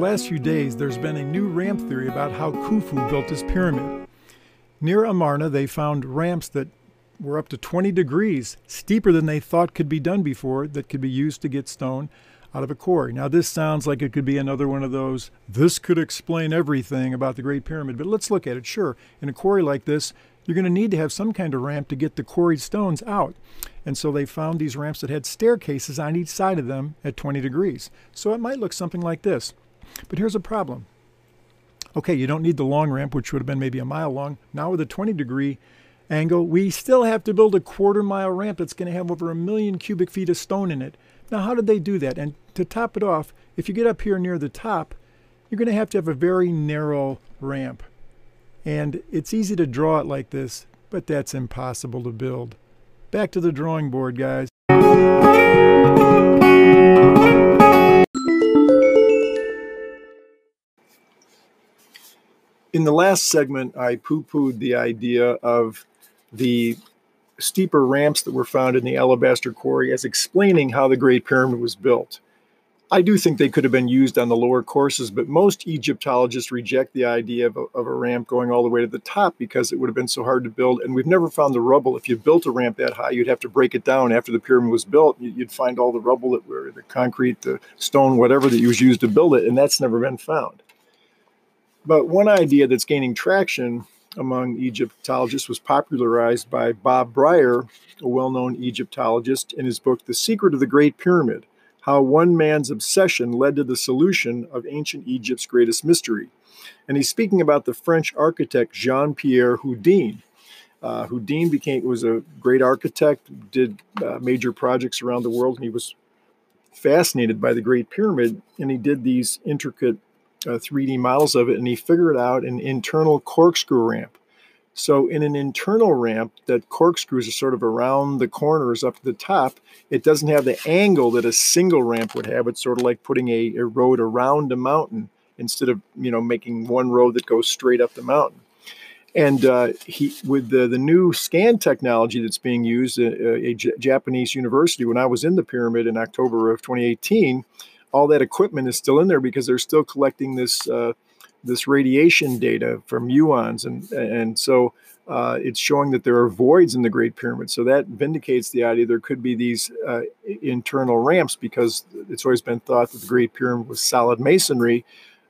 last few days, there's been a new ramp theory about how Khufu built his pyramid. Near Amarna, they found ramps that were up to 20 degrees, steeper than they thought could be done before, that could be used to get stone out of a quarry. Now, this sounds like it could be another one of those, this could explain everything about the Great Pyramid, but let's look at it. Sure, in a quarry like this, you're going to need to have some kind of ramp to get the quarried stones out. And so they found these ramps that had staircases on each side of them at 20 degrees. So it might look something like this. But here's a problem. Okay, you don't need the long ramp, which would have been maybe a mile long. Now with a 20-degree angle, we still have to build a quarter-mile ramp that's going to have over 1 million cubic feet of stone in it. Now, how did they do that? And to top it off, if you get up here near the top, you're going to have a very narrow ramp. And it's easy to draw it like this, but that's impossible to build. Back to the drawing board, guys. In the last segment, I poo-pooed the idea of the steeper ramps that were found in the Alabaster Quarry as explaining how the Great Pyramid was built. I do think they could have been used on the lower courses, but most Egyptologists reject the idea of a ramp going all the way to the top because it would have been so hard to build, and we've never found the rubble. If you built a ramp that high, you'd have to break it down. After the pyramid was built, you'd find all the rubble, the concrete, the stone, whatever that was used to build it, and that's never been found. But one idea that's gaining traction among Egyptologists was popularized by Bob Brier, a well-known Egyptologist, in his book, The Secret of the Great Pyramid: How One Man's Obsession Led to the Solution of Ancient Egypt's Greatest Mystery. And he's speaking about the French architect Jean-Pierre Houdin. Houdin was a great architect, did major projects around the world, and he was fascinated by the Great Pyramid, and he did these intricate 3D models of it, and he figured out an internal corkscrew ramp. So in an internal ramp that corkscrews are sort of around the corners up to the top, it doesn't have the angle that a single ramp would have. It's sort of like putting a road around a mountain instead of, making one road that goes straight up the mountain. And with the new scan technology that's being used at a Japanese university, when I was in the pyramid in October of 2018, all that equipment is still in there because they're still collecting this radiation data from muons, and so it's showing that there are voids in the Great Pyramid. So that vindicates the idea there could be these internal ramps, because it's always been thought that the Great Pyramid was solid masonry.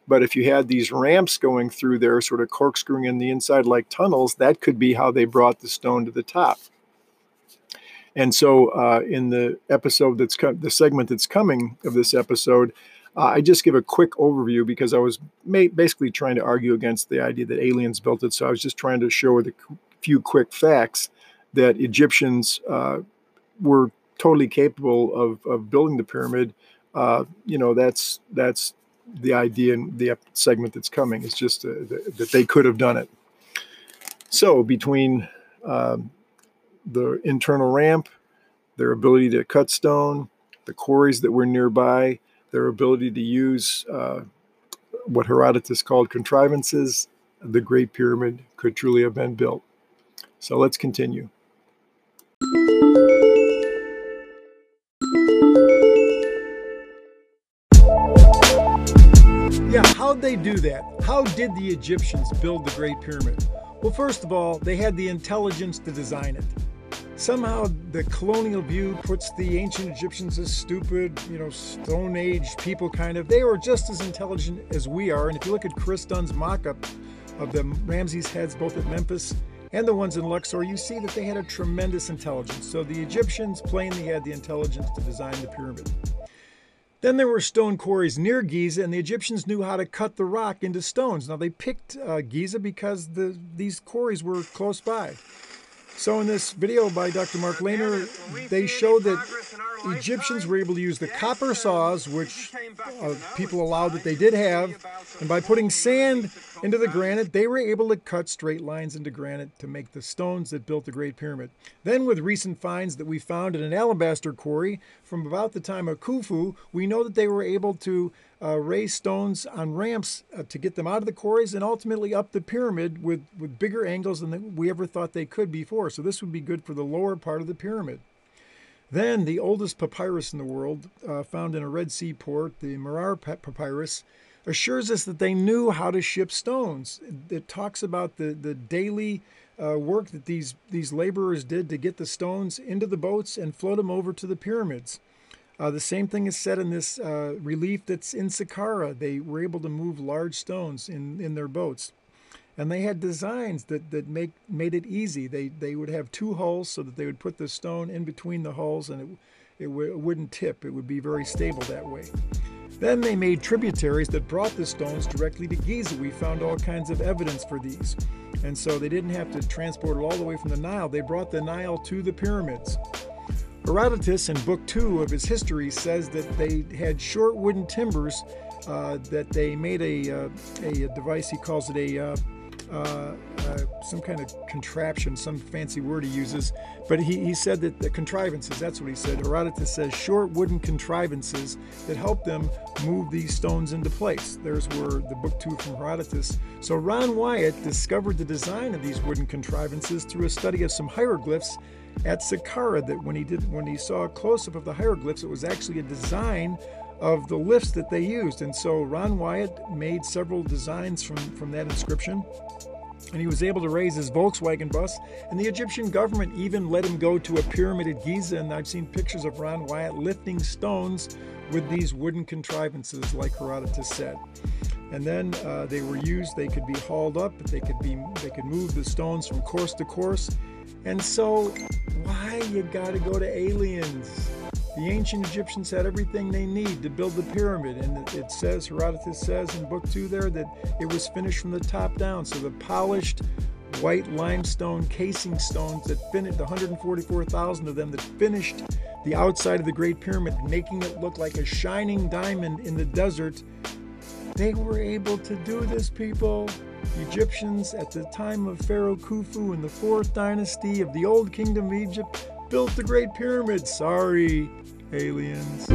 But if you had these ramps going through there, sort of corkscrewing in the inside like tunnels, that could be how they brought the stone to the top. And so in the segment that's coming of this episode, I just give a quick overview because I was basically trying to argue against the idea that aliens built it. So I was just trying to show the few quick facts that Egyptians were totally capable of building the pyramid. That's the idea in the segment that's coming. It's just that they could have done it. So between the internal ramp, their ability to cut stone, the quarries that were nearby, their ability to use what Herodotus called contrivances, the Great Pyramid could truly have been built. So let's continue. Yeah, how'd they do that? How did the Egyptians build the Great Pyramid? Well, first of all, they had the intelligence to design it. Somehow the colonial view puts the ancient Egyptians as stupid, Stone Age people kind of. They were just as intelligent as we are. And if you look at Chris Dunn's mock-up of the Ramses heads, both at Memphis and the ones in Luxor, you see that they had a tremendous intelligence. So the Egyptians plainly had the intelligence to design the pyramid. Then there were stone quarries near Giza, and the Egyptians knew how to cut the rock into stones. Now they picked Giza because these quarries were close by. So in this video by Dr. Mark Lehner, they showed that Egyptians were able to use the copper saws, which people allowed that they did have, and by putting sand into the granite, they were able to cut straight lines into granite to make the stones that built the Great Pyramid. Then with recent finds that we found in an alabaster quarry from about the time of Khufu, we know that they were able to raise stones on ramps to get them out of the quarries and ultimately up the pyramid with bigger angles than we ever thought they could before. So this would be good for the lower part of the pyramid. Then the oldest papyrus in the world, found in a Red Sea port, the Merer papyrus, assures us that they knew how to ship stones. It talks about the daily work that these laborers did to get the stones into the boats and float them over to the pyramids. The same thing is said in this relief that's in Saqqara. They were able to move large stones in their boats. And they had designs that made it easy. They would have two hulls so that they would put the stone in between the hulls and it wouldn't tip. It would be very stable that way. Then they made tributaries that brought the stones directly to Giza. We found all kinds of evidence for these. And so they didn't have to transport it all the way from the Nile. They brought the Nile to the pyramids. Herodotus in Book 2 of his history says that they had short wooden timbers that they made a device, he calls it some kind of contraption, some fancy word he uses, but he said that the contrivances, that's what he said. Herodotus says short wooden contrivances that helped them move these stones into place. There's where the Book 2 from Herodotus. So Ron Wyatt discovered the design of these wooden contrivances through a study of some hieroglyphs at Saqqara, that when he saw a close-up of the hieroglyphs, it was actually a design of the lifts that they used. And so Ron Wyatt made several designs from that inscription, and he was able to raise his Volkswagen bus, and the Egyptian government even let him go to a pyramid at Giza. And I've seen pictures of Ron Wyatt lifting stones with these wooden contrivances, like Herodotus said. And then they were used, they could be hauled up, but they could move the stones from course to course. And so why you gotta go to aliens? The ancient Egyptians had everything they need to build the pyramid, and it says, Herodotus says in Book 2 there, that it was finished from the top down. So the polished white limestone casing stones that finished, the 144,000 of them that finished the outside of the Great Pyramid, making it look like a shining diamond in the desert, they were able to do this, people. The Egyptians at the time of Pharaoh Khufu in the 4th dynasty of the Old Kingdom of Egypt built the Great Pyramid. Sorry, aliens.